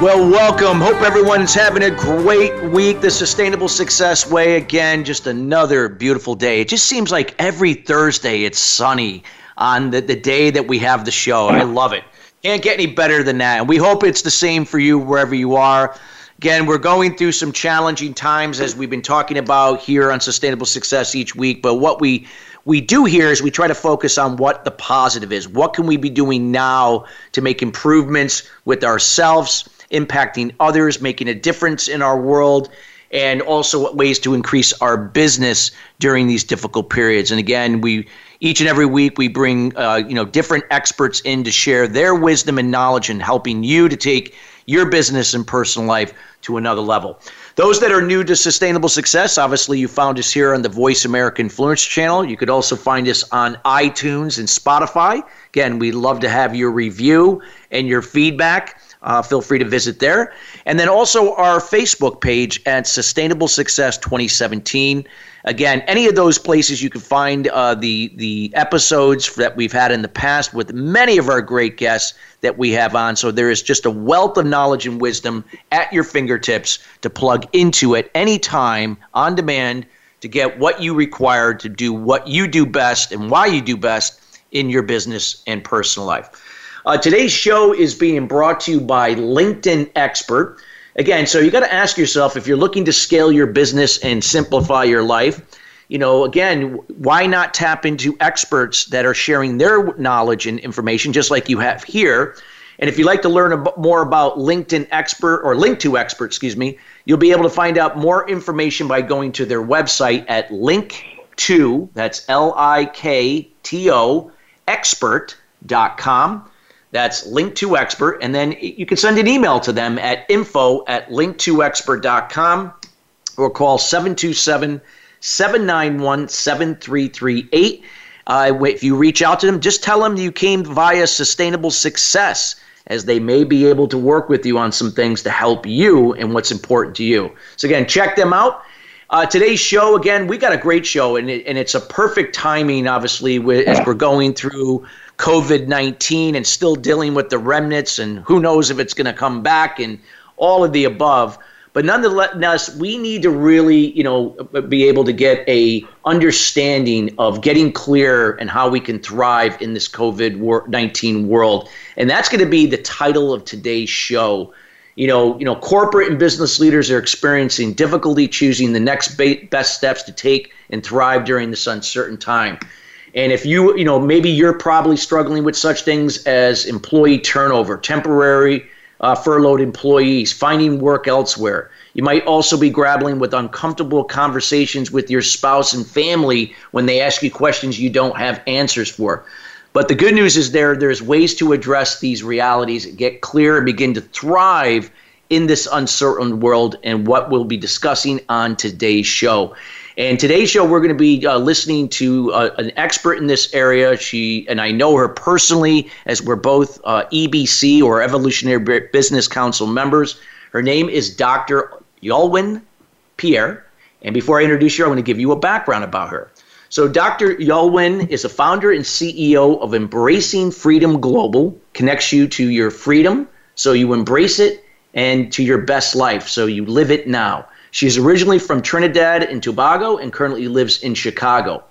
Well, welcome. Hope everyone's having a great week the Sustainable Success way. Again, just another beautiful day. It just seems like every Thursday it's sunny on the day that we have the show. I love it. Can't get any better than that. And we hope it's the same for you wherever you are. Again, we're going through some challenging times as we've been talking about here on Sustainable Success each week. But what we do here is we try to focus on what the positive is. What can we be doing now to make improvements with ourselves, impacting others, making a difference in our world, and also what ways to increase our business during these difficult periods. And again, we each and every week we bring different experts in to share their wisdom and knowledge in helping you to take your business and personal life to another level. Those that are new to Sustainable Success, obviously you found us here on the Voice America Influence channel. You could also find us on iTunes and Spotify. Again, we'd love to have your review and your feedback. Feel free to visit there. And then also our Facebook page at Sustainable Success 2017. Again, any of those places you can find the episodes that we've had in the past with many of our great guests that we have on. So there is just a wealth of knowledge and wisdom at your fingertips to plug into at any time on demand to get what you require to do what you do best and why you do best in your business and personal life. Today's show is being brought to you by Link2Expert. Again, so you got to ask yourself if you're looking to scale your business and simplify your life, again, why not tap into experts that are sharing their knowledge and information just like you have here? And if you'd like to learn more about Link2Expert or Link2Expert, you'll be able to find out more information by going to their website at Link2, that's Likto expert.com. That's Link2Expert, and then you can send an email to them at info@link2expert.com or call 727-791-7338. If you reach out to them, just tell them you came via Sustainable Success, as they may be able to work with you on some things to help you and what's important to you. So again, check them out. Today's show, again, we got a great show, and it's a perfect timing, obviously, as we're going through COVID-19 and still dealing with the remnants, and who knows if it's going to come back and all of the above. But nonetheless, we need to really, be able to get a understanding of getting clear and how we can thrive in this COVID-19 world. And that's going to be the title of today's show. Corporate and business leaders are experiencing difficulty choosing the next best steps to take and thrive during this uncertain time. And if maybe you're probably struggling with such things as employee turnover, temporary furloughed employees, finding work elsewhere. You might also be grappling with uncomfortable conversations with your spouse and family when they ask you questions you don't have answers for. But the good news is there's ways to address these realities, get clear, and begin to thrive in this uncertain world, and what we'll be discussing on today's show. And today's show, we're going to be listening to an expert in this area. She and I know her personally, as we're both EBC or Evolutionary Business Council members. Her name is Dr. Yolwin Pierre. And before I introduce her, I'm going to give you a background about her. So Dr. Yolwin is a founder and CEO of Embracing Freedom Global, connects you to your freedom so you embrace it and to your best life so you live it now. She's originally from Trinidad and Tobago and currently lives in Chicago.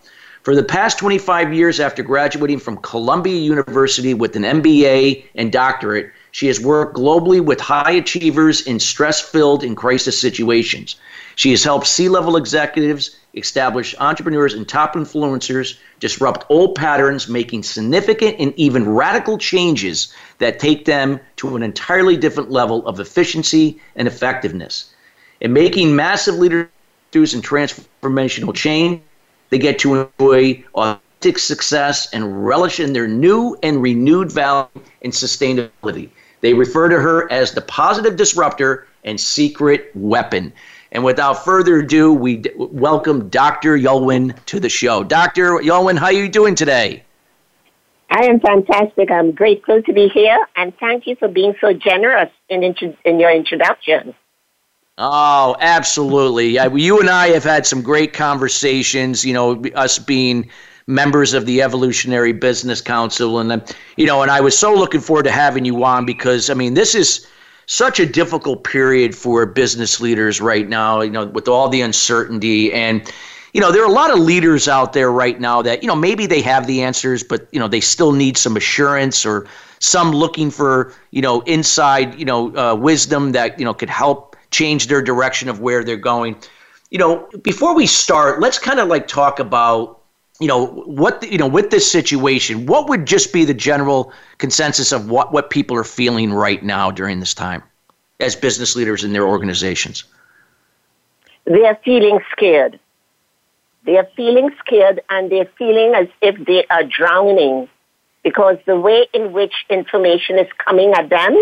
For the past 25 years after graduating from Columbia University with an MBA and doctorate, she has worked globally with high achievers in stress-filled and crisis situations. She has helped C-level executives, established entrepreneurs, and top influencers disrupt old patterns, making significant and even radical changes that take them to an entirely different level of efficiency and effectiveness. In making massive leaders and transformational change, they get to enjoy authentic success and relish in their new and renewed value and sustainability. They refer to her as the positive disruptor and secret weapon. And without further ado, we welcome Dr. Yolwin to the show. Dr. Yolwin, how are you doing today? I am fantastic. I'm grateful to be here, and thank you for being so generous in your introduction. Oh, absolutely. You and I have had some great conversations, you know, us being members of the Evolutionary Business Council. And, you know, and I was so looking forward to having you on because, I mean, this is such a difficult period for business leaders right now, you know, with all the uncertainty. And, you know, there are a lot of leaders out there right now that, you know, maybe they have the answers, but, you know, they still need some assurance or some looking for, you know, inside, you know, wisdom that, you know, could help change their direction of where they're going. You know, before we start, let's kind of like talk about, you know, what, you know, with this situation, what would just be the general consensus of what people are feeling right now during this time as business leaders in their organizations? They are feeling scared. They are feeling scared, and they're feeling as if they are drowning because the way in which information is coming at them,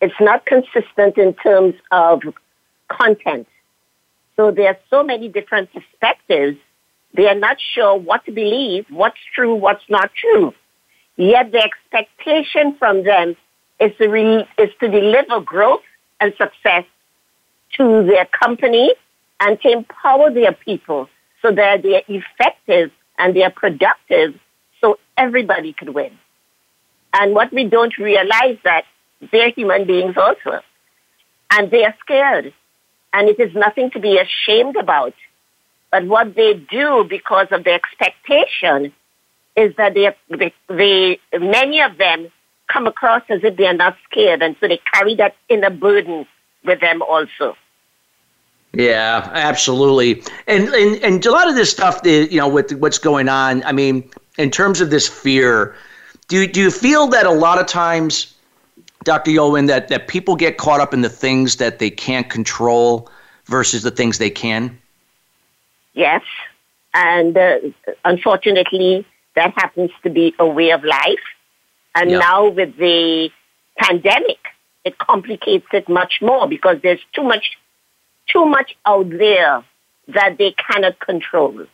it's not consistent in terms of content. So there are so many different perspectives. They are not sure what to believe, what's true, what's not true. Yet the expectation from them is to deliver growth and success to their company and to empower their people so that they are effective and they are productive so everybody could win. And what we don't realize that they're human beings also. And they are scared. And it is nothing to be ashamed about. But what they do because of the expectation is that many of them come across as if they are not scared, and so they carry that inner burden with them also. Yeah, absolutely. And a lot of this stuff, you know, with what's going on, I mean, in terms of this fear, do you feel that a lot of times, Dr. Yolwin, that people get caught up in the things that they can't control versus the things they can? Yes, and unfortunately, that happens to be a way of life. And now with the pandemic, it complicates it much more because there's too much out there that they cannot control.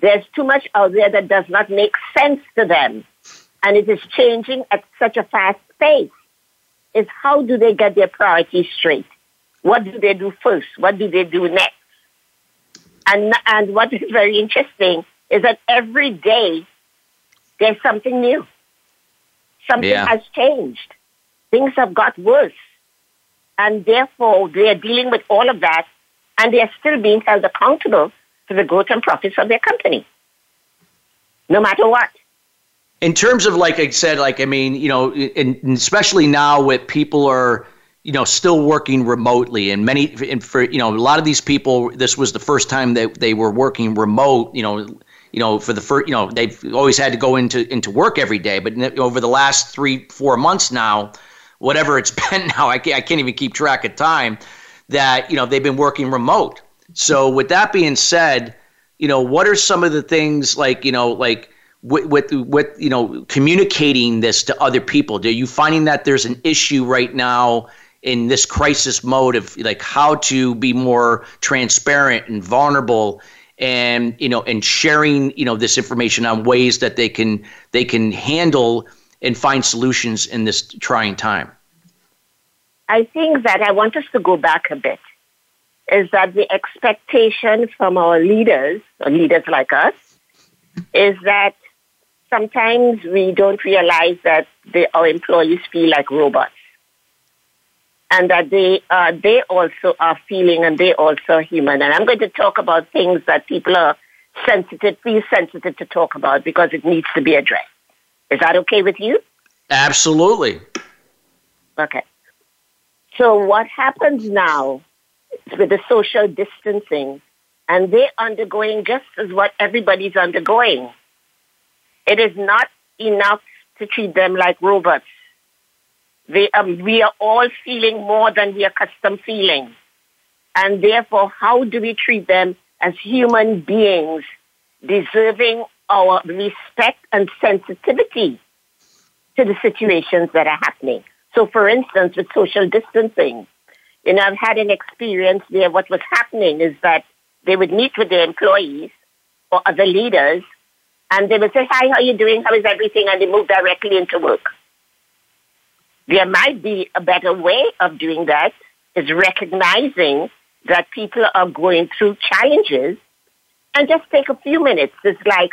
There's too much out there that does not make sense to them. And it is changing at such a fast pace. It's how do they get their priorities straight? What do they do first? What do they do next? And what is very interesting is that every day there's something new. Something has changed. Things have got worse. And therefore, they are dealing with all of that, and they are still being held accountable to the growth and profits of their company, no matter what. In terms of, like I said, like, I mean, you know, and especially now with people are, you know, still working remotely, and for, you know, a lot of these people, this was the first time that they were working remote, you know, for the first, you know, they've always had to go into work every day, but over the last 3-4 months now, whatever it's been now, I can't even keep track of time, that, you know, they've been working remote. So with that being said, you know, what are some of the things, like, you know, like with you know, communicating this to other people? Are you finding that there's an issue right now in this crisis mode of, like, how to be more transparent and vulnerable, and, you know, and sharing, you know, this information on ways that they can handle and find solutions in this trying time? I think that I want us to go back a bit, is that the expectation from our leaders, or leaders like us, is that sometimes we don't realize that our employees feel like robots. And that they also are feeling, and they also are human. And I'm going to talk about things that people are feel sensitive to talk about because it needs to be addressed. Is that okay with you? Absolutely. Okay. So what happens now with the social distancing, and they're undergoing just as what everybody's undergoing. It is not enough to treat them like robots. We are all feeling more than we are accustomed feeling. And therefore, how do we treat them as human beings, deserving our respect and sensitivity to the situations that are happening? So, for instance, with social distancing, you know, I've had an experience where what was happening is that they would meet with their employees or other leaders, and they would say, hi, how are you doing? How is everything? And they move directly into work. There might be a better way of doing that, is recognizing that people are going through challenges and just take a few minutes. It's like,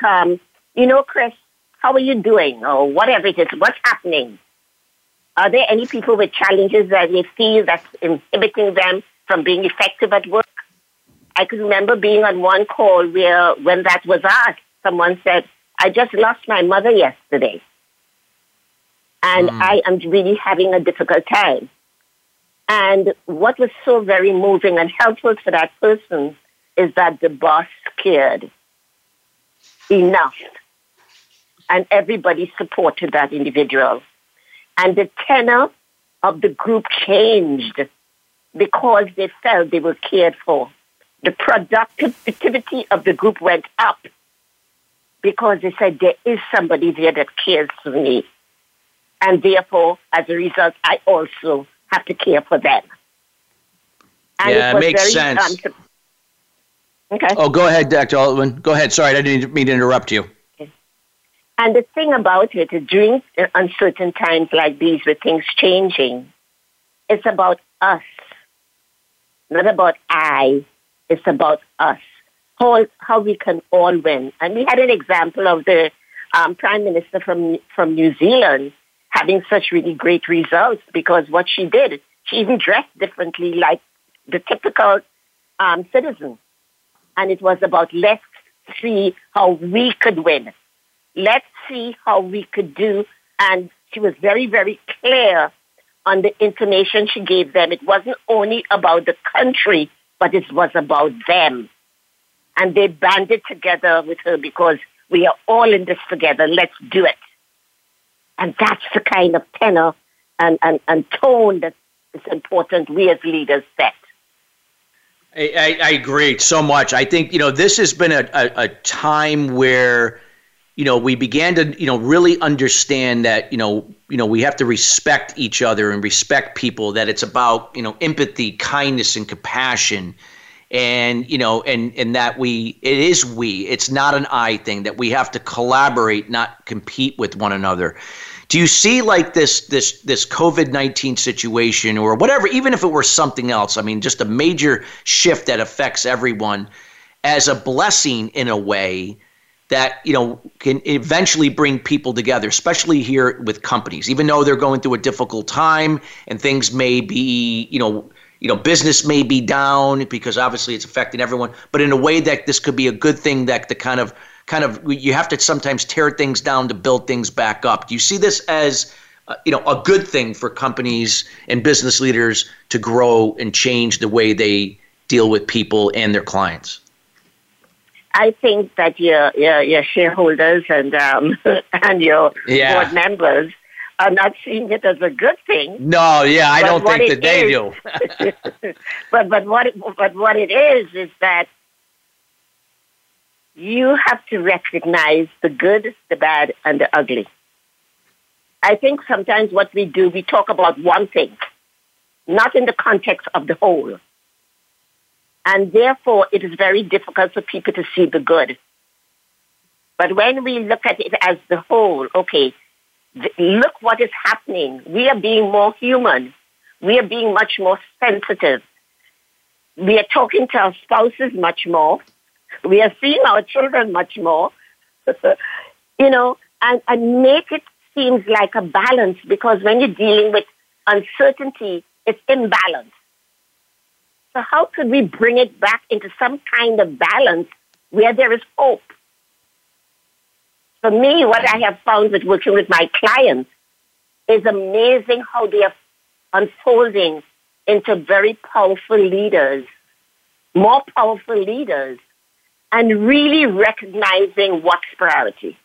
you know, Chris, how are you doing? Or whatever it is, what's happening? Are there any people with challenges that they feel that's inhibiting them from being effective at work? I can remember being on one call where when that was asked, someone said, I just lost my mother yesterday. And I am really having a difficult time. And what was so very moving and helpful for that person is that the boss cared enough. And everybody supported that individual. And the tenor of the group changed because they felt they were cared for. The productivity of the group went up because they said, there is somebody there that cares for me. And therefore, as a result, I also have to care for them. And yeah, it makes sense. Okay. Oh, go ahead, Dr. Altman. Go ahead. Sorry, I didn't mean to interrupt you. Okay. And the thing about it is during uncertain times like these with things changing, it's about us, not about I. It's about us, how we can all win. And we had an example of the Prime Minister from New Zealand having such really great results because what she did, she even dressed differently like the typical citizen. And it was about let's see how we could win. Let's see how we could do. And she was very, very clear on the information she gave them. It wasn't only about the country, but it was about them. And they banded together with her because we are all in this together. Let's do it. And that's the kind of tenor and tone that is important we as leaders set. I agree so much. I think, you know, this has been a time where, you know, we began to, you know, really understand that, you know, we have to respect each other and respect people, that it's about, you know, empathy, kindness, and compassion. And, you know, and that it's not an I thing, that we have to collaborate, not compete with one another. Do you see like this COVID-19 situation or whatever, even if it were something else, I mean, just a major shift that affects everyone as a blessing in a way that, you know, can eventually bring people together, especially here with companies, even though they're going through a difficult time and things may be, you know, business may be down because obviously it's affecting everyone, but in a way that this could be a good thing, that the kind of you have to sometimes tear things down to build things back up. Do you see this as, you know, a good thing for companies and business leaders to grow and change the way they deal with people and their clients? I think that your shareholders and your board members are not seeing it as a good thing. No, yeah, I don't think that they do. But what it is that you have to recognize the good, the bad, and the ugly. I think sometimes what we do, we talk about one thing, not in the context of the whole. And therefore, it is very difficult for people to see the good. But when we look at it as the whole, okay, look what is happening. We are being more human. We are being much more sensitive. We are talking to our spouses much more. We are seeing our children much more. You know, and make it seem like a balance, because when you're dealing with uncertainty, it's imbalance. So how could we bring it back into some kind of balance where there is hope? For me, what I have found with working with my clients is amazing how they are unfolding into very powerful leaders, more powerful leaders, and really recognizing what's priority.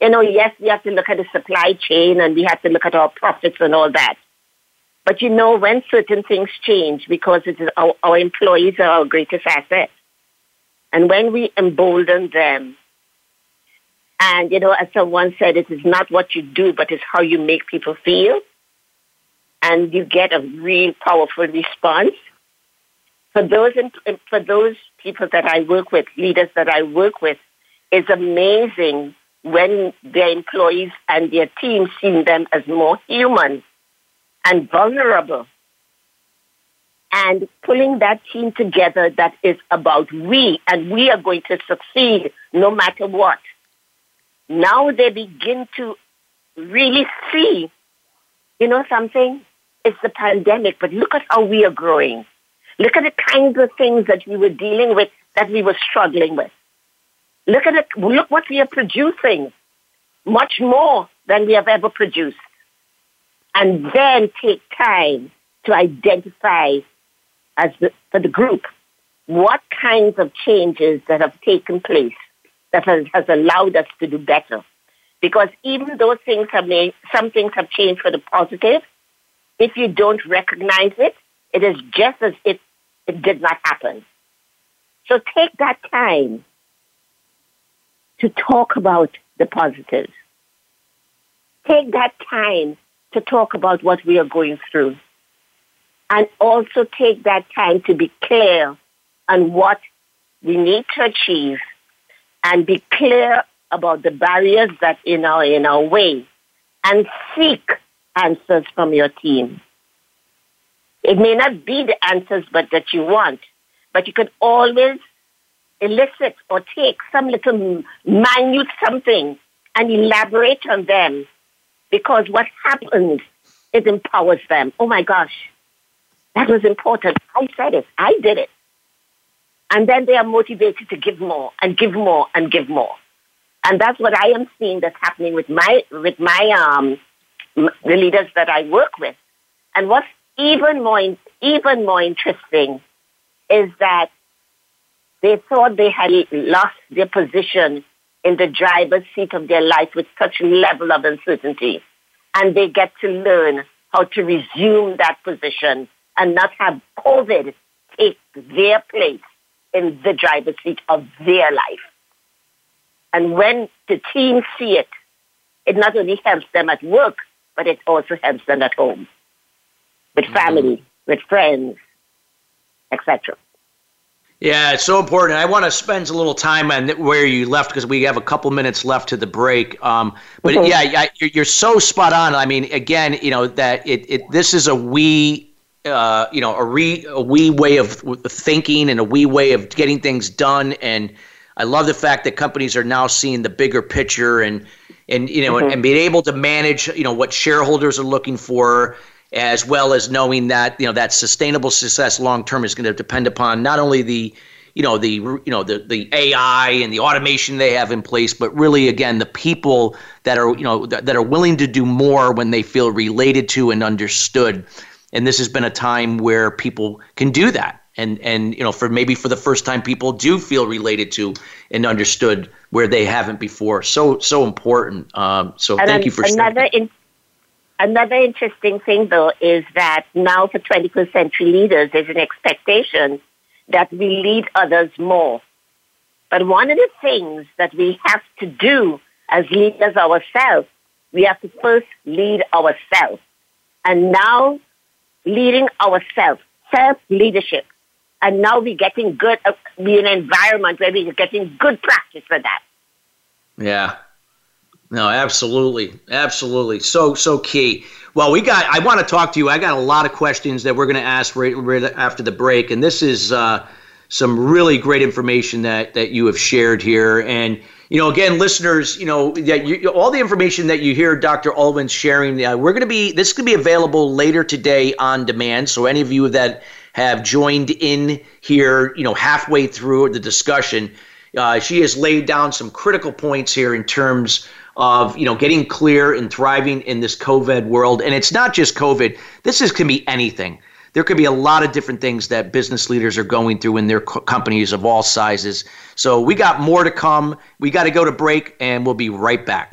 You know, yes, we have to look at the supply chain and we have to look at our profits and all that. But, you know, when certain things change, because it is our employees are our greatest asset. And when we embolden them, and, you know, as someone said, it is not what you do, but it's how you make people feel. and you get a real powerful response. For those people that I work with, leaders that I work with, it's amazing when their employees and their team see them as more human and vulnerable. And pulling that team together, that is about we, and we are going to succeed no matter what. Now they begin to really see, you know something? It's the pandemic, but look at how we are growing. Look at the kinds of things that we were dealing with, that we were struggling with. Look at it. Look what we are producing, much more than we have ever produced. And then take time to identify for the group what kinds of changes that have taken place that has allowed us to do better. Because even though some things have changed for the positive, if you don't recognize it, it is just as if it did not happen. So take that time to talk about the positives. Take that time to talk about what we are going through. And also take that time to be clear on what we need to achieve and be clear about the barriers that are in our way, and seek answers from your team. It may not be the answers that you want, but you can always elicit or take some little minute something and elaborate on them, because what happens, it empowers them. Oh my gosh, that was important. I said it. I did it. And then they are motivated to give more and give more and give more. And that's what I am seeing that's happening with the leaders that I work with. And what's even more interesting is that they thought they had lost their position in the driver's seat of their life with such a level of uncertainty. And they get to learn how to resume that position and not have COVID take their place in the driver's seat of their life. And when the team see it, it not only helps them at work, but it also helps them at home, with family, with friends, etc. Yeah, it's so important. I want to spend a little time on where you left, because we have a couple minutes left to the break. But you're so spot on. I mean, again, that this is a we, a we way of thinking and a we way of getting things done. And I love the fact that companies are now seeing the bigger picture and being able to manage, what shareholders are looking for, as well as knowing that, that sustainable success long term is going to depend upon not only the AI and the automation they have in place, but really, again, the people that are, that are willing to do more when they feel related to and understood. And this has been a time where people can do that. And for the first time, people do feel related to and understood where they haven't before. So important. Another interesting thing, though, is that now for 21st century leaders, there's an expectation that we lead others more. But one of the things that we have to do as leaders ourselves, we have to first lead ourselves. And now leading ourselves, self-leadership. And now we're getting good, we're in an environment where we're getting good practice for that. Yeah. No, absolutely. Absolutely. So key. Well, I want to talk to you. I got a lot of questions that we're going to ask right after the break. And this is some really great information that you have shared here. And, again, listeners, all the information that you hear Dr. Alwin's sharing, this is going to be available later today on demand. So any of you that have joined in here, halfway through the discussion, she has laid down some critical points here in terms of getting clear and thriving in this COVID world. And it's not just COVID. This can be anything. There could be a lot of different things that business leaders are going through in their companies of all sizes. So we got more to come. We got to go to break, and we'll be right back.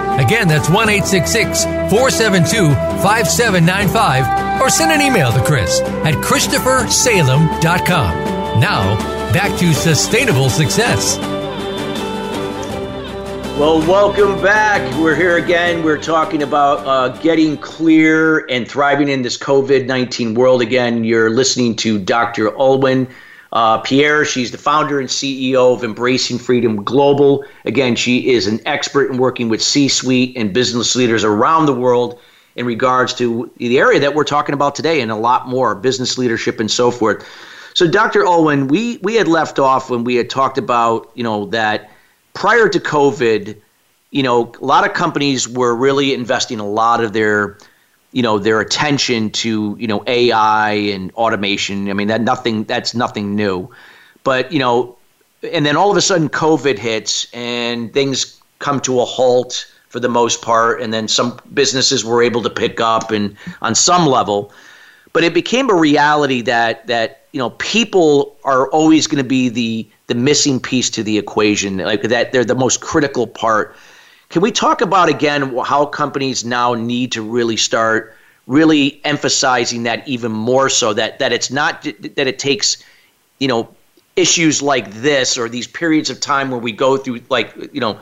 Again, that's 1-866-472-5795. Or send an email to Chris at ChristopherSalem.com. Now, back to Sustainable Success. Well, welcome back. We're here again. We're talking about getting clear and thriving in this COVID-19 world. Again, you're listening to Dr. Yolwin Pierre. She's the founder and CEO of Embracing Freedom Global. Again, she is an expert in working with C-suite and business leaders around the world in regards to the area that we're talking about today and a lot more, business leadership and so forth. So, Dr. Yolwin, we had left off when we had talked about, you know, that prior to COVID, you know, a lot of companies were really investing a lot of their, you know, their attention to, you know, AI and automation. I mean, that's nothing new. But, you know, and then all of a sudden COVID hits and things come to a halt for the most part. And then some businesses were able to pick up and on some level. But it became a reality that, you know, people are always going to be the missing piece to the equation, like that they're the most critical part. Can we talk about, again, how companies now need to really start really emphasizing that even more so, that it's not that it takes, you know, issues like this or these periods of time where we go through, like, you know,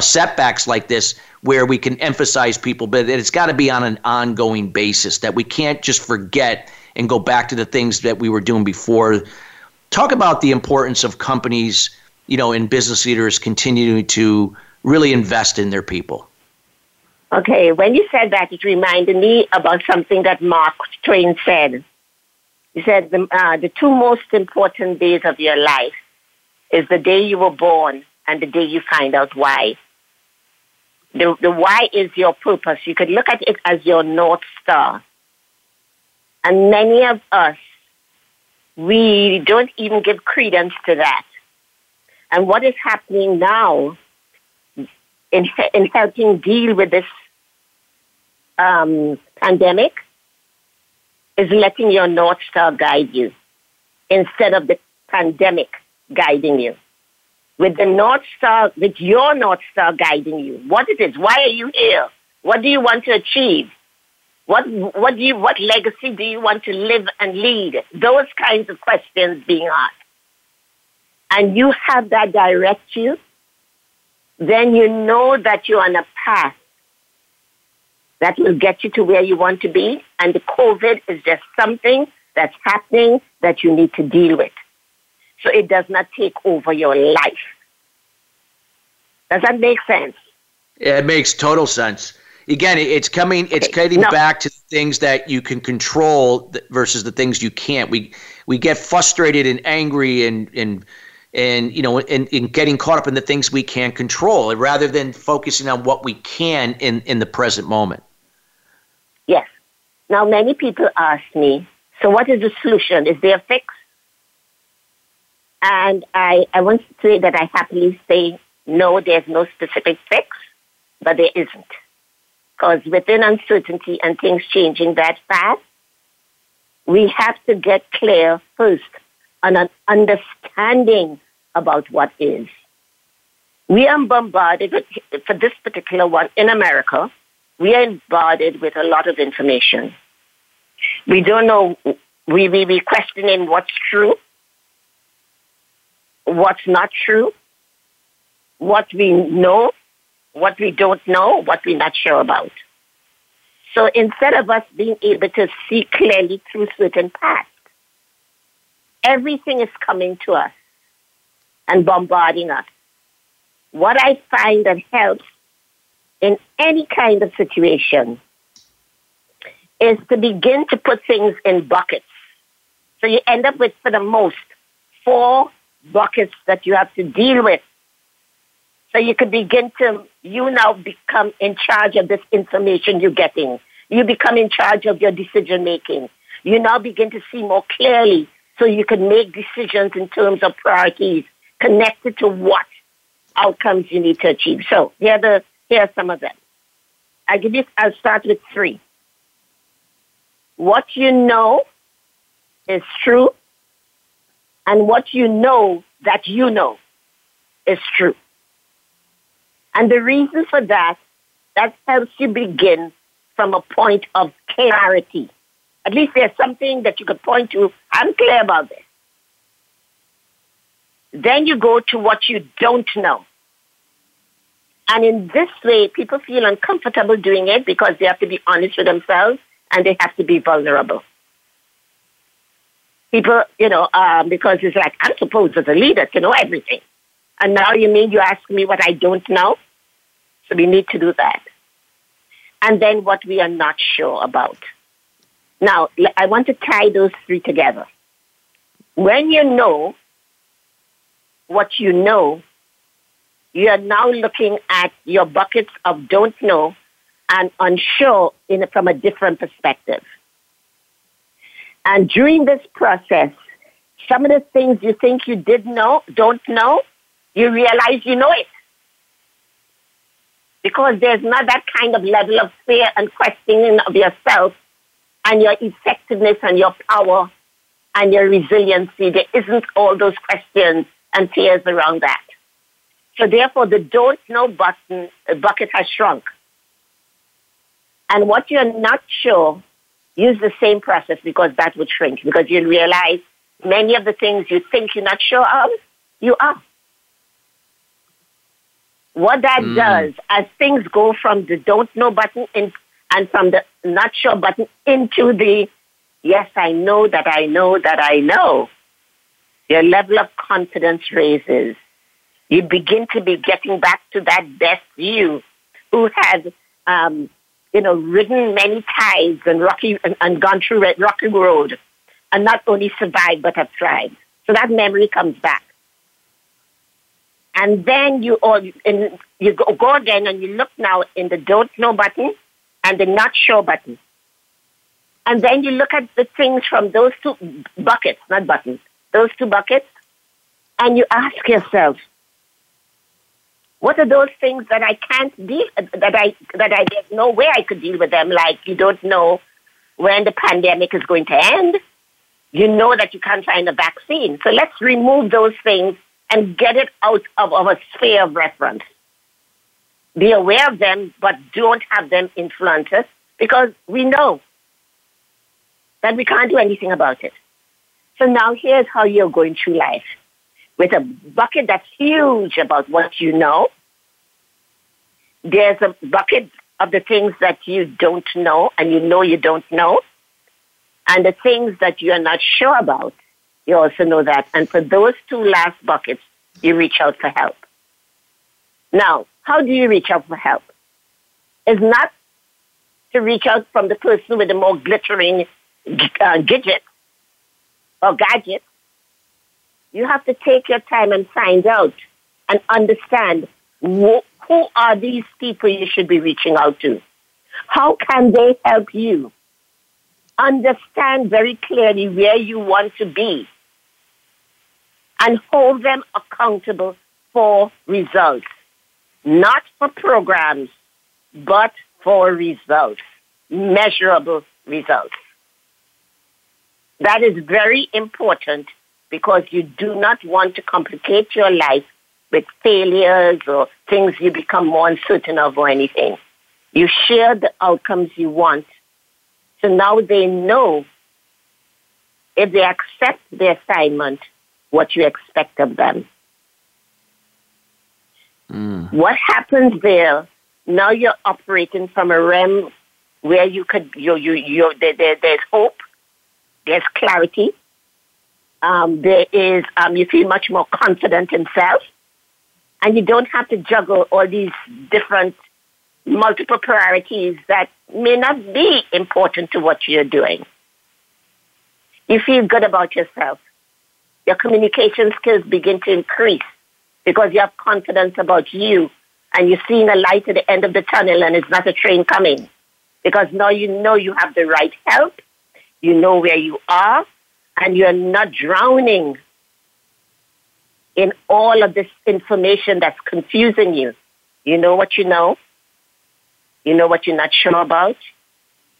setbacks like this where we can emphasize people, but it's got to be on an ongoing basis, that we can't just forget and go back to the things that we were doing before. Talk about the importance of companies, you know, and business leaders continuing to really invest in their people. Okay, when you said that, it reminded me about something that Mark Twain said. He said the two most important days of your life is the day you were born and the day you find out why. The why is your purpose. You could look at it as your North Star. And many of us, we don't even give credence to that. And what is happening now in helping deal with this pandemic is letting your North Star guide you instead of the pandemic guiding you. With your North Star guiding you, what it is, why are you here? What do you want to achieve? What legacy do you want to live and lead? Those kinds of questions being asked. And you have that direct you, then you know that you're on a path that will get you to where you want to be, and the COVID is just something that's happening that you need to deal with. So it does not take over your life. Does that make sense? Yeah, it makes total sense. Again, it's getting back to things that you can control versus the things you can't. We get frustrated and angry and you know, and getting caught up in the things we can't control rather than focusing on what we can in the present moment. Yes. Now, many people ask me, so what is the solution? Is there a fix? And I want to say that I happily say, no, there's no specific fix, but there isn't. Because within uncertainty and things changing that fast, we have to get clear first on an understanding about what is. We are bombarded with, for this particular one in America, we are bombarded with a lot of information. We don't know, we questioning what's true, what's not true, what we know, what we don't know, what we're not sure about. So instead of us being able to see clearly through certain paths, everything is coming to us and bombarding us. What I find that helps in any kind of situation is to begin to put things in buckets. So you end up with, for the most, 4 buckets that you have to deal with. So you could begin to, you now become in charge of this information you're getting. You become in charge of your decision making. You now begin to see more clearly so you can make decisions in terms of priorities connected to what outcomes you need to achieve. So here are some of them. I'll start with 3. What you know is true, and what you know that you know is true. And the reason for that helps you begin from a point of clarity. At least there's something that you could point to. I'm clear about this. Then you go to what you don't know. And in this way, people feel uncomfortable doing it because they have to be honest with themselves and they have to be vulnerable. People, because it's like, I'm supposed as a leader to know everything. And now you mean you ask me what I don't know? So we need to do that. And then what we are not sure about. Now, I want to tie those 3 together. When you know what you know, you are now looking at your buckets of don't know and unsure from a different perspective. And during this process, some of the things you think you did know, don't know, you realize you know it. Because there's not that kind of level of fear and questioning of yourself and your effectiveness and your power and your resiliency. There isn't all those questions and fears around that. So therefore, the don't know bucket has shrunk. And what you're not sure, use the same process because that would shrink, because you'll realize many of the things you think you're not sure of, you are. What that does, as things go from the don't know button and from the not sure button into the yes, I know that I know that I know, your level of confidence raises. You begin to be getting back to that best you who had, ridden many tides and gone through rocky road and not only survived but have thrived. So that memory comes back. And then you go again and you look now in the don't know button and the not sure button. And then you look at the things from those 2 buckets, not buttons, those 2 buckets, and you ask yourself, what are those things that I can't deal, that I there's no way I could deal with them? Like you don't know when the pandemic is going to end. You know that you can't find a vaccine. So let's remove those things and get it out of a sphere of reference. Be aware of them, but don't have them influence us because we know that we can't do anything about it. So now here's how you're going through life. With a bucket that's huge about what you know, there's a bucket of the things that you don't know and you know you don't know, and the things that you're not sure about. You also know that. And for those 2 last buckets, you reach out for help. Now, how do you reach out for help? It's not to reach out from the person with the more glittering gadget or gadget. You have to take your time and find out and understand who are these people you should be reaching out to. How can they help you? Understand very clearly where you want to be and hold them accountable for results. Not for programs, but for results, measurable results. That is very important because you do not want to complicate your life with failures or things you become more uncertain of or anything. You share the outcomes you want. So now they know if they accept the assignment, what you expect of them. Mm. What happens there, now you're operating from a realm where you could, there's hope, there's clarity, you feel much more confident in self, and you don't have to juggle all these different multiple priorities that may not be important to what you're doing. You feel good about yourself. Your communication skills begin to increase because you have confidence about you and you're seeing a light at the end of the tunnel and it's not a train coming because now you know you have the right help, you know where you are, and you're not drowning in all of this information that's confusing you. You know what you know. You know what you're not sure about.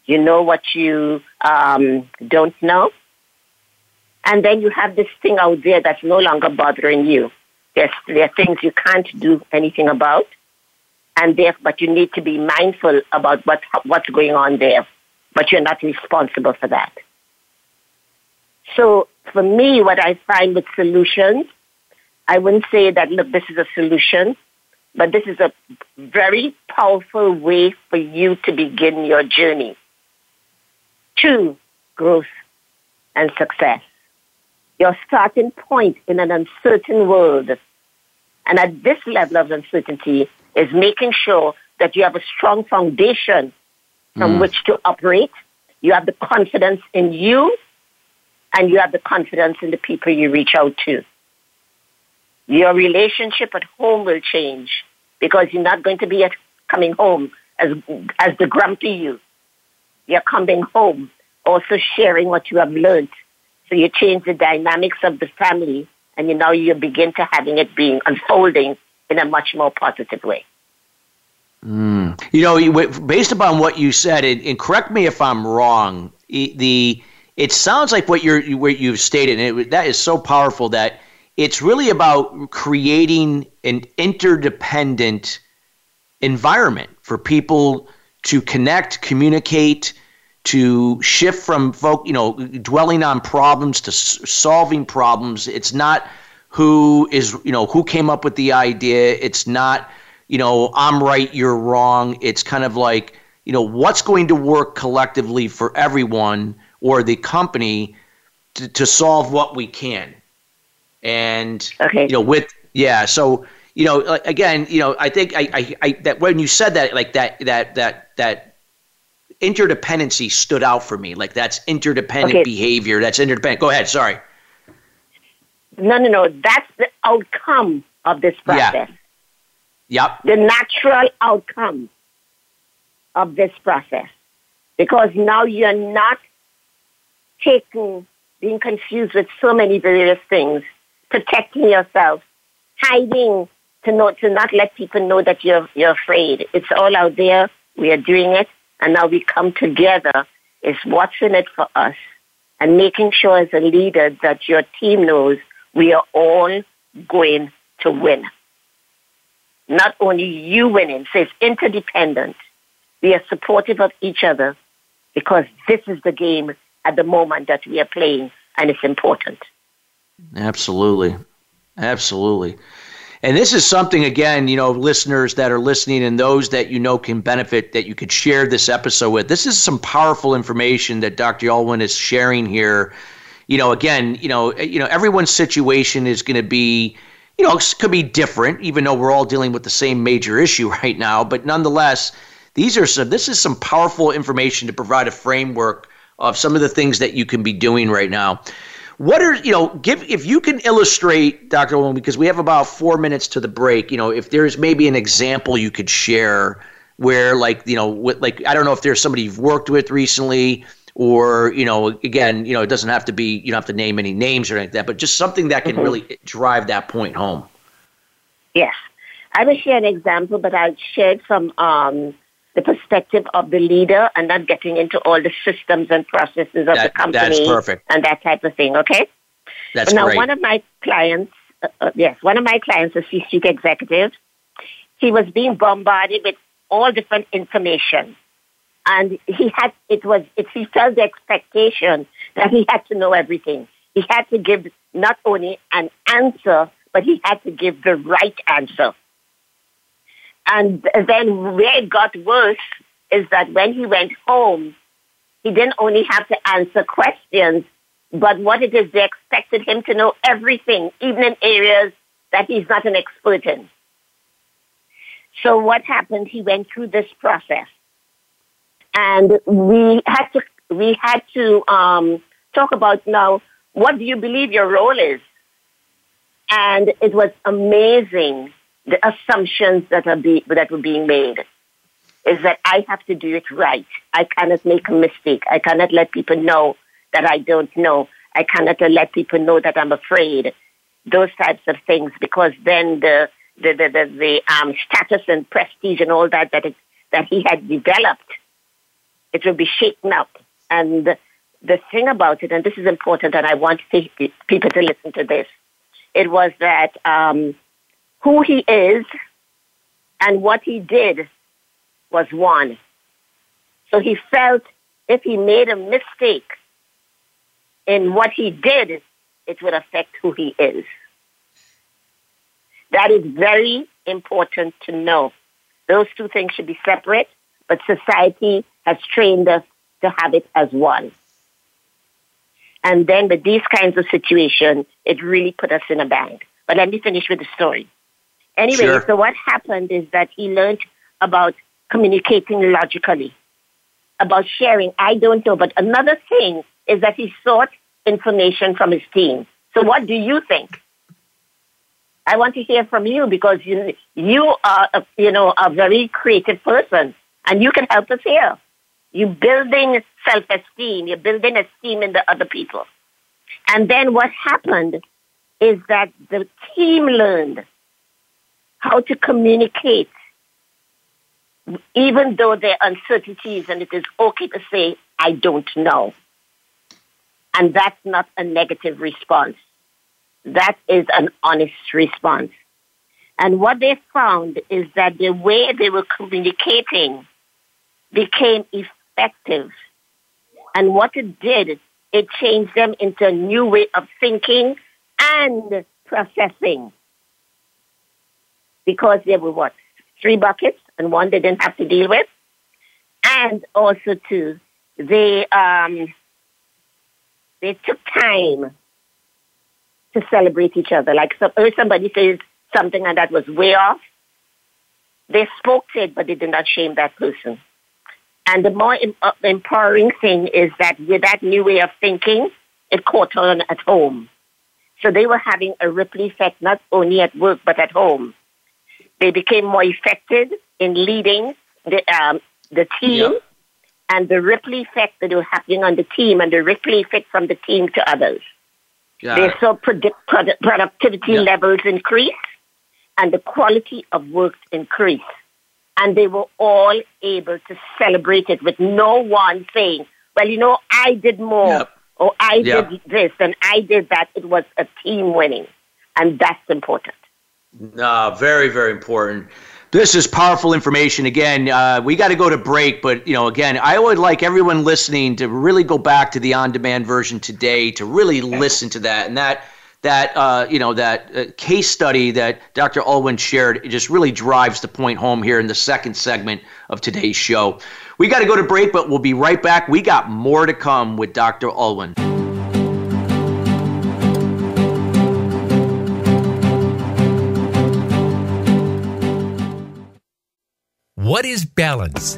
You know what you don't know. And then you have this thing out there that's no longer bothering you. There are things you can't do anything about, but you need to be mindful about what's going on there. But you're not responsible for that. So for me, what I find with solutions, I wouldn't say that, look, this is a solution, but this is a very powerful way for you to begin your journey to growth and success. Your starting point in an uncertain world, and at this level of uncertainty, is making sure that you have a strong foundation from which to operate. You have the confidence in you, and you have the confidence in the people you reach out to. Your relationship at home will change because you're not going to be coming home as the grumpy you. You're coming home also sharing what you have learned. So you change the dynamics of the family, and now you begin to having it being unfolding in a much more positive way. Mm. You know, based upon what you said, and correct me if I'm wrong, it sounds like what you've stated, and that is so powerful that it's really about creating an interdependent environment for people to connect, communicate, to shift from dwelling on problems to solving problems. It's not who came up with the idea. It's not, I'm right, you're wrong. It's kind of like, what's going to work collectively for everyone or the company to solve what we can. And, okay. I think I that when you said that, like that interdependency stood out for me. Like that's interdependent behavior. That's interdependent. Go ahead. Sorry. No. That's the outcome of this process. Yeah. Yep. The natural outcome of this process. Because now you're not being confused with so many various things, protecting yourself, hiding to not let people know that you're afraid. It's all out there. We are doing it. And now we come together is what's in it for us and making sure as a leader that your team knows we are all going to win. Not only you winning, so it's interdependent. We are supportive of each other because this is the game at the moment that we are playing and it's important. Absolutely. And this is something, again, listeners that are listening and those that can benefit, that you could share this episode with. This is some powerful information that Dr. Yolwin is sharing here. Everyone's situation is going to be, could be different, even though we're all dealing with the same major issue right now. But nonetheless, this is some powerful information to provide a framework of some of the things that you can be doing right now. What are, if you can illustrate, Dr. Yolwin, because we have about 4 minutes to the break, if there's maybe an example you could share where I don't know if there's somebody you've worked with recently or, it doesn't have to be, you don't have to name any names or anything like that, but just something that can really drive that point home. Yes. I will share an example, but I shared from the perspective of the leader and not getting into all the systems and processes of the company. That's perfect. And that type of thing, okay? That's now, great. Now, one of my clients, a C-suite executive, he was being bombarded with all different information. And he felt the expectation that he had to know everything. He had to give not only an answer, but he had to give the right answer. And then where it got worse is that when he went home, he didn't only have to answer questions, but what it is, they expected him to know everything, even in areas that he's not an expert in. So what happened? He went through this process. And we had to talk about now, what do you believe your role is? And it was amazing, the assumptions that were being made is that I have to do it right. I cannot make a mistake. I cannot let people know that I don't know. I cannot let people know that I'm afraid. Those types of things, because then the status and prestige and all that he had developed, it will be shaken up. And the thing about it, and this is important, and I want people to listen to this, it was that who he is and what he did was one. So he felt if he made a mistake in what he did, it would affect who he is. That is very important to know. Those two things should be separate, but society has trained us to have it as one. And then with these kinds of situations, it really put us in a bind. But let me finish with the story. Anyway, sure. So what happened is that he learned about communicating logically, about sharing. I don't know. But another thing is that he sought information from his team. So what do you think? I want to hear from you, because you are a very creative person, and you can help us here. You're building self-esteem. You're building esteem in the other people. And then what happened is that the team learned how to communicate, even though there are uncertainties, and it is okay to say, I don't know. And that's not a negative response. That is an honest response. And what they found is that the way they were communicating became effective. And what it did, it changed them into a new way of thinking and processing. Because there were, 3 buckets, and one they didn't have to deal with. And also, too, they took time to celebrate each other. Like somebody says something and that was way off. They spoke to it, but they did not shame that person. And the more empowering thing is that with that new way of thinking, it caught on at home. So they were having a ripple effect, not only at work, but at home. They became more effective in leading the team, yeah. And the ripple effect that was happening on the team, and the ripple effect from the team to others. Yeah. They saw productivity yeah. levels increase, and the quality of work increase. And they were all able to celebrate it with no one saying, well, I did more, yeah. or I yeah. did this, and I did that. It was a team winning, and that's important. No, very, very important. This is powerful information. Again, we got to go to break, but, again, I would like everyone listening to really go back to the on-demand version today to really listen to that. And that case study that Dr. Yolwin shared, it just really drives the point home here in the second segment of today's show. We got to go to break, but we'll be right back. We got more to come with Dr. Yolwin. What is balance?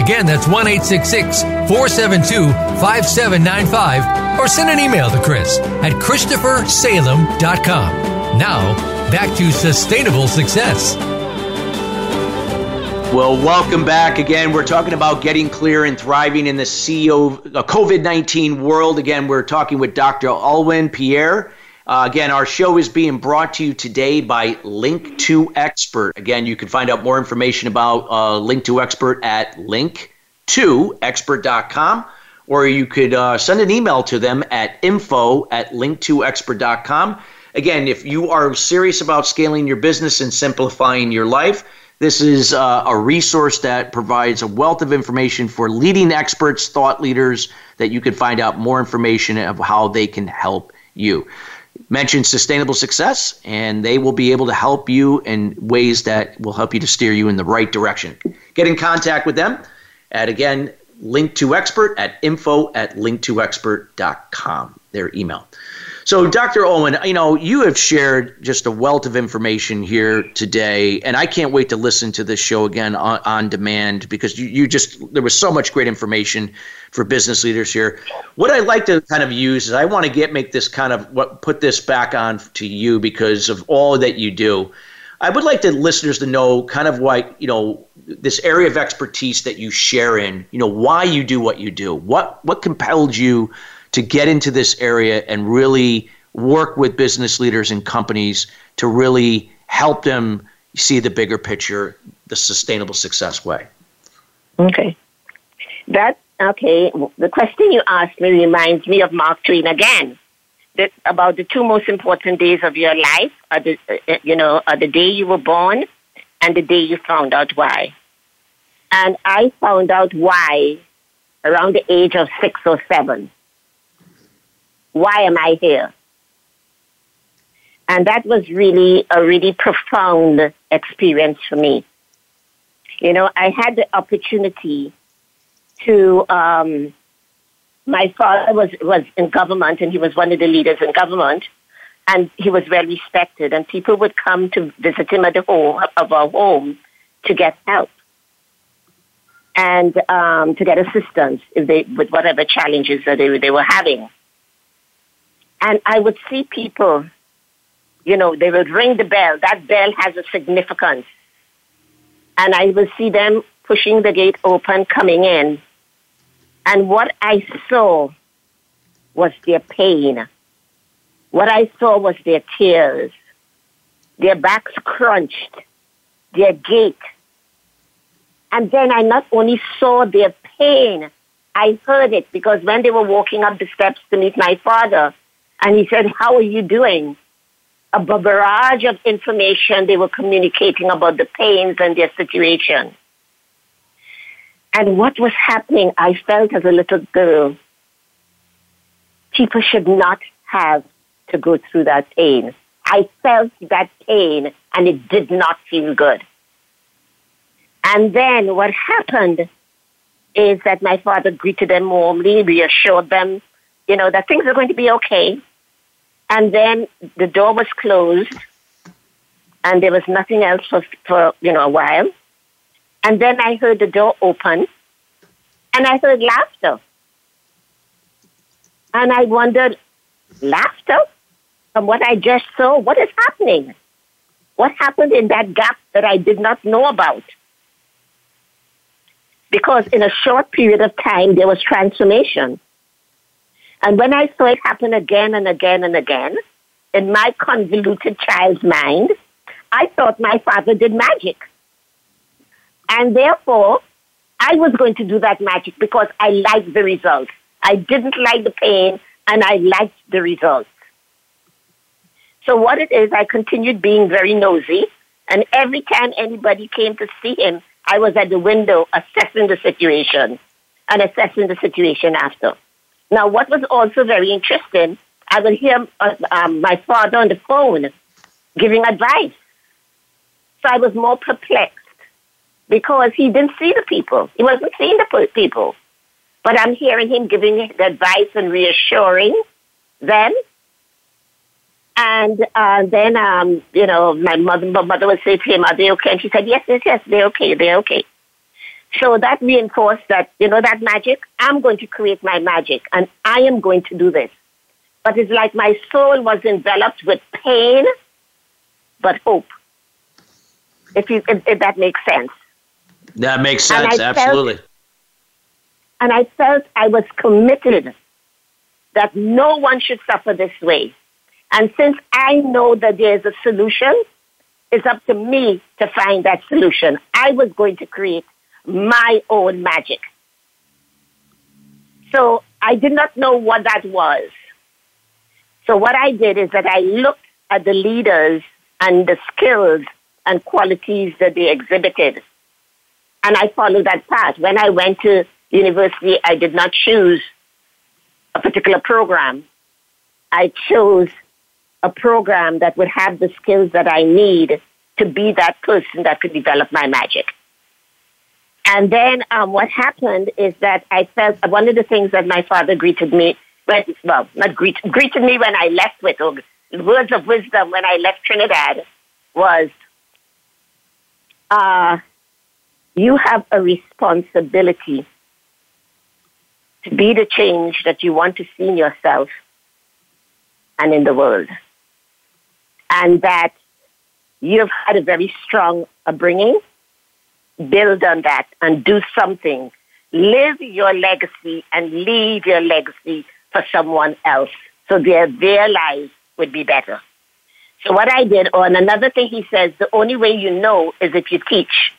Again, that's 1-866-472-5795. Or send an email to Chris at ChristopherSalem.com. Now, back to Sustainable Success. Well, welcome back again. We're talking about getting clear and thriving in the COVID-19 world. Again, we're talking with Dr. Yolwin Pierre. Again, our show is being brought to you today by Link2Expert. Again, you can find out more information about Link2Expert at link2expert.com. Or you could send an email to them at info@link2expert.com. Again, if you are serious about scaling your business and simplifying your life, this is a resource that provides a wealth of information for leading experts, thought leaders, that you can find out more information of how they can help you. Mention Sustainable Success, and they will be able to help you in ways that will help you to steer you in the right direction. Get in contact with them at, again, Link2Expert at info@link2expert.com, their email. So, Dr. Yolwin, you know, you have shared just a wealth of information here today, and I can't wait to listen to this show again on demand, because you just, there was so much great information for business leaders here. What I like to kind of use is I want to make this kind of, put this back on to you because of all that you do. I would like the listeners to know kind of why, you know, this area of expertise that you share in, you know, why you do what you do. What compelled you to get into this area and really work with business leaders and companies to really help them see the bigger picture, the Sustainable Success way? Okay. The question you asked me reminds me of Mark Twain again. That about the two most important days of your life are the day you were born and the day you found out why. And I found out why around the age of 6 or 7. Why am I here? And that was really a really profound experience for me. You know, I had the opportunity to, my father was in government, and he was one of the leaders in government, and he was well respected, and people would come to visit him at the home of our home to get help and to get assistance with whatever challenges that they were having. And I would see people, you know, they would ring the bell. That bell has a significance. And I would see them pushing the gate open, coming in. And what I saw was their pain. What I saw was their tears, their backs crunched, their gait. And then I not only saw their pain, I heard it, because when they were walking up the steps to meet my father, and he said, "How are you doing?" A barrage of information they were communicating about the pains and their situation. And what was happening, I felt as a little girl, people should not have to go through that pain. I felt that pain, and it did not feel good. And then what happened is that my father greeted them warmly, reassured them, you know, that things are going to be okay. And then the door was closed, and there was nothing else for a while. And then I heard the door open, and I heard laughter. And I wondered, laughter? From what I just saw, what is happening? What happened in that gap that I did not know about? Because in a short period of time, there was transformation. And when I saw it happen again and again and again, in my convoluted child's mind, I thought my father did magic. And therefore, I was going to do that magic because I liked the results. I didn't like the pain, and I liked the results. So what it is, I continued being very nosy, and every time anybody came to see him, I was at the window assessing the situation and assessing the situation after. Now, what was also very interesting, I would hear my father on the phone giving advice. So I was more perplexed because he didn't see the people. He wasn't seeing the people. But I'm hearing him giving the advice and reassuring them. And then, you know, my mother would say to him, "Are they okay?" And she said, yes, they're okay, they're okay. So that reinforced that, you know, that magic, I'm going to create my magic, and I am going to do this. But it's like my soul was enveloped with pain, but hope, if that makes sense. That makes sense, absolutely. And I felt I was committed that no one should suffer this way. And since I know that there's a solution, it's up to me to find that solution. I was going to create my own magic. So I did not know what that was. So what I did is that I looked at the leaders and the skills and qualities that they exhibited. And I followed that path. When I went to university, I did not choose a particular program. I chose a program that would have the skills that I need to be that person that could develop my magic. And then what happened is that I felt one of the things that my father greeted me, greeted me when I left with, or words of wisdom when I left Trinidad, was, you have a responsibility to be the change that you want to see in yourself and in the world. And that you've had a very strong upbringing. Build on that and do something. Live your legacy and leave your legacy for someone else so their lives would be better. So what I did, and another thing he says, the only way you know is if you teach.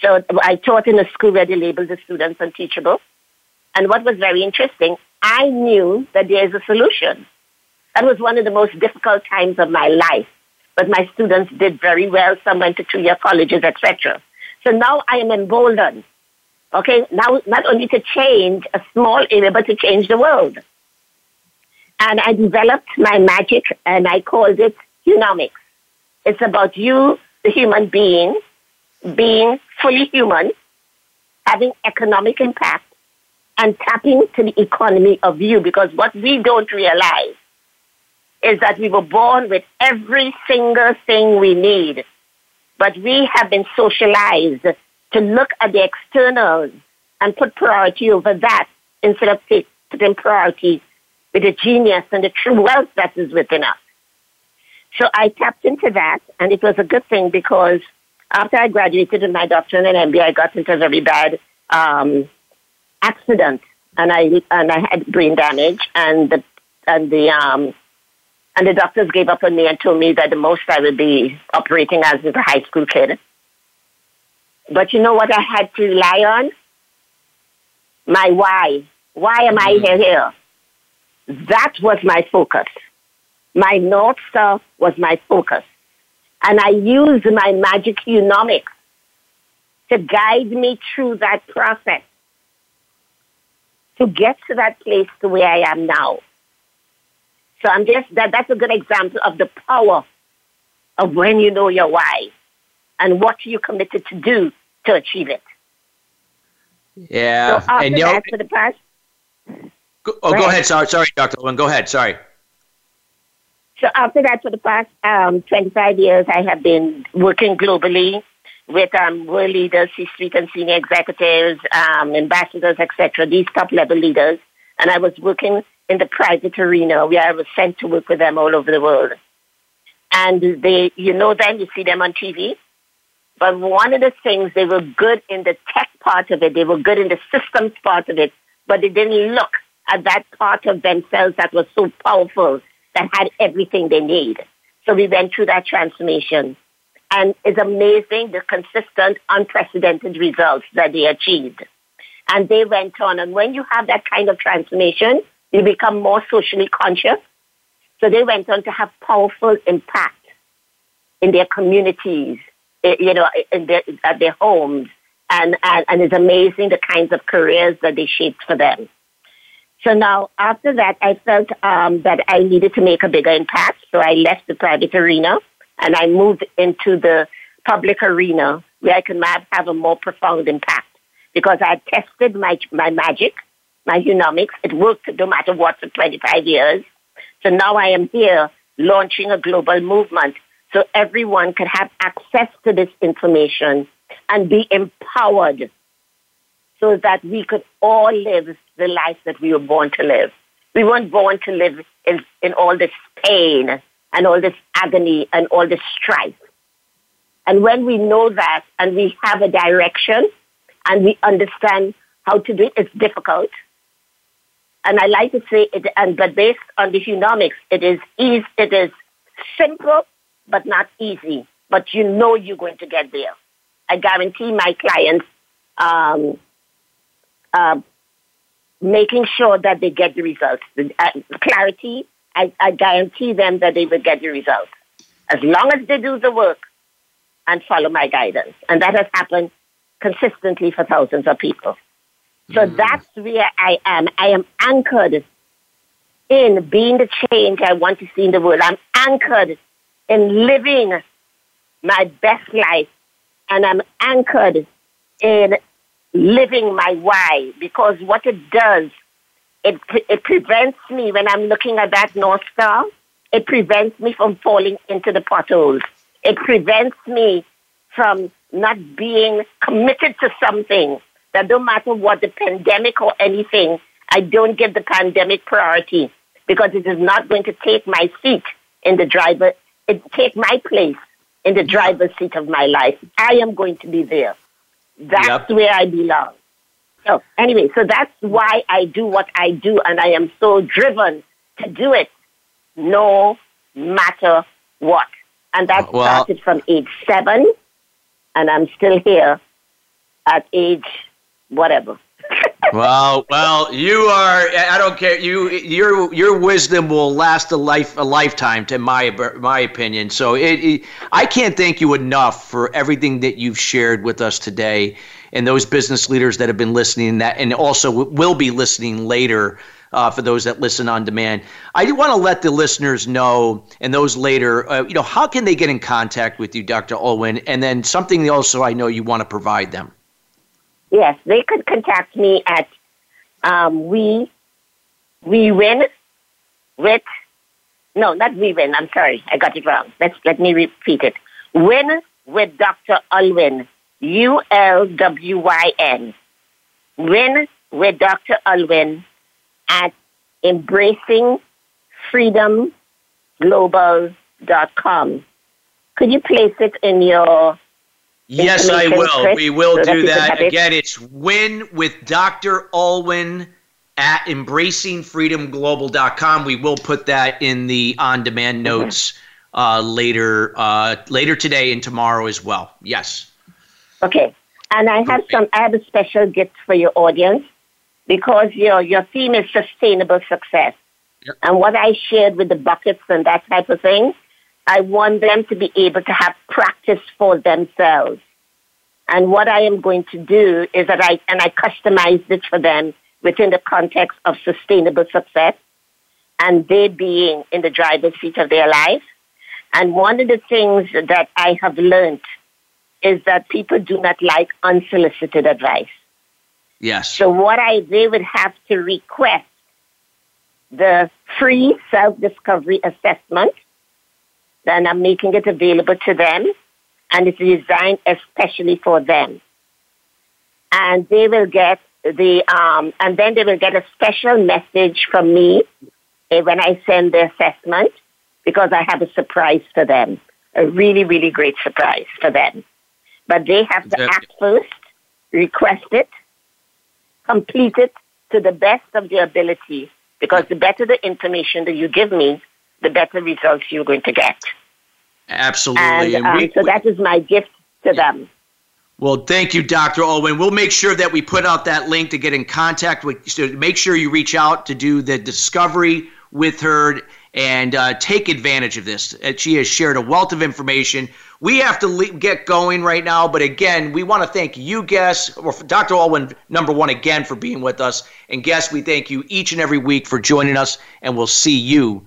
So I taught in a school where they labeled the students unteachable. And what was very interesting, I knew that there is a solution. That was one of the most difficult times of my life. But my students did very well. Some went to 2-year colleges, etc. So now I am emboldened, okay, now not only to change a small area, but to change the world. And I developed my magic, and I called it Unomics. It's about you, the human being, being fully human, having economic impact, and tapping to the economy of you, because what we don't realize is that we were born with every single thing we need. But we have been socialized to look at the externals and put priority over that instead of putting priority with the genius and the true wealth that is within us. So I tapped into that, and it was a good thing because after I graduated with my doctorate and MBA, I got into a very bad accident, and I had brain damage, and the doctors gave up on me and told me that the most I would be operating as is a high school kid. But you know what I had to rely on? My why. Why am I here? That was my focus. My North Star was my focus. And I used my magic Unomics to guide me through that process to get to that place to where I am now. So I'm just that's a good example of the power of when you know your why and what you committed to do to achieve it. Yeah. So after and that, for the past. Go ahead. Sorry, Dr. Owen. Go ahead. Sorry. So after that, for the past 25 years, I have been working globally with world leaders, C-suite and senior executives, ambassadors, etc. These top-level leaders, and I was working in the private arena where I was sent to work with them all over the world. And they, you know them, you see them on TV. But one of the things, they were good in the tech part of it, they were good in the systems part of it, but they didn't look at that part of themselves that was so powerful, that had everything they need. So we went through that transformation. And it's amazing the consistent, unprecedented results that they achieved. And they went on. And when you have that kind of transformation, you become more socially conscious. So they went on to have powerful impact in their communities, you know, in their, at their homes. And it's amazing the kinds of careers that they shaped for them. So now, after that, I felt that I needed to make a bigger impact. So I left the private arena and I moved into the public arena where I can have a more profound impact, because I tested my magic, my Unomics. It worked no matter what for 25 years. So now I am here launching a global movement so everyone can have access to this information and be empowered, so that we could all live the life that we were born to live. We weren't born to live in all this pain and all this agony and all this strife. And when we know that and we have a direction and we understand how to do it, it's difficult. And I like to say it, but based on the Unomics, it is simple but not easy. But you know you're going to get there. I guarantee my clients making sure that they get the results. Clarity, I guarantee them that they will get the results. As long as they do the work and follow my guidance. And that has happened consistently for thousands of people. So that's where I am. I am anchored in being the change I want to see in the world. I'm anchored in living my best life. And I'm anchored in living my why, because what it does, it prevents me, when I'm looking at that North Star, it prevents me from falling into the potholes. It prevents me from not being committed to something that, no matter what, the pandemic or anything, I don't give the pandemic priority, because it is not going to take my seat in the driver, it take my place in the driver's seat of my life. I am going to be there. That's where I belong. So anyway, so that's why I do what I do, and I am so driven to do it no matter what. And that started from age 7, and I'm still here at age whatever. Well, you are, I don't care, your wisdom will last a lifetime, to my opinion. So I can't thank you enough for everything that you've shared with us today, and those business leaders that have been listening, that, and also will be listening later, for those that listen on demand. I do want to let the listeners know, and those later, how can they get in contact with you, Dr. Yolwin, and then something also I know you want to provide them. Yes, they could contact me at Win with Dr. Yolwin, Ulwyn, Win with Dr. Yolwin at embracingfreedomglobal.com. Could you place it in your... Yes, I will. Chris, we will do that. Again, it's Win with Dr. Yolwin at embracingfreedomglobal.com. We will put that in the on-demand notes later today and tomorrow as well. Yes. Okay. And I have a special gift for your audience, because your theme is sustainable success. Yep. And what I shared with the buckets and that type of thing, I want them to be able to have practice for themselves. And what I am going to do is that I customized it for them within the context of sustainable success and they being in the driver's seat of their life. And one of the things that I have learned is that people do not like unsolicited advice. Yes. So they would have to request the free self-discovery assessment. Then I'm making it available to them, and it's designed especially for them. And they will get and then they will get a special message from me when I send the assessment, because I have a surprise for them, a really, really great surprise for them. But they have to act first, request it, complete it, to the best of their ability, because the better the information that you give me, the better results you're going to get. Absolutely. So that is my gift to them. Well, thank you, Dr. Owen. We'll make sure that we put out that link to get in contact with, so make sure you reach out to do the discovery with her and take advantage of this. She has shared a wealth of information. We have to get going right now, but again, we want to thank you guests, or Dr. Owen, number one, again, for being with us. And guests, we thank you each and every week for joining us, and we'll see you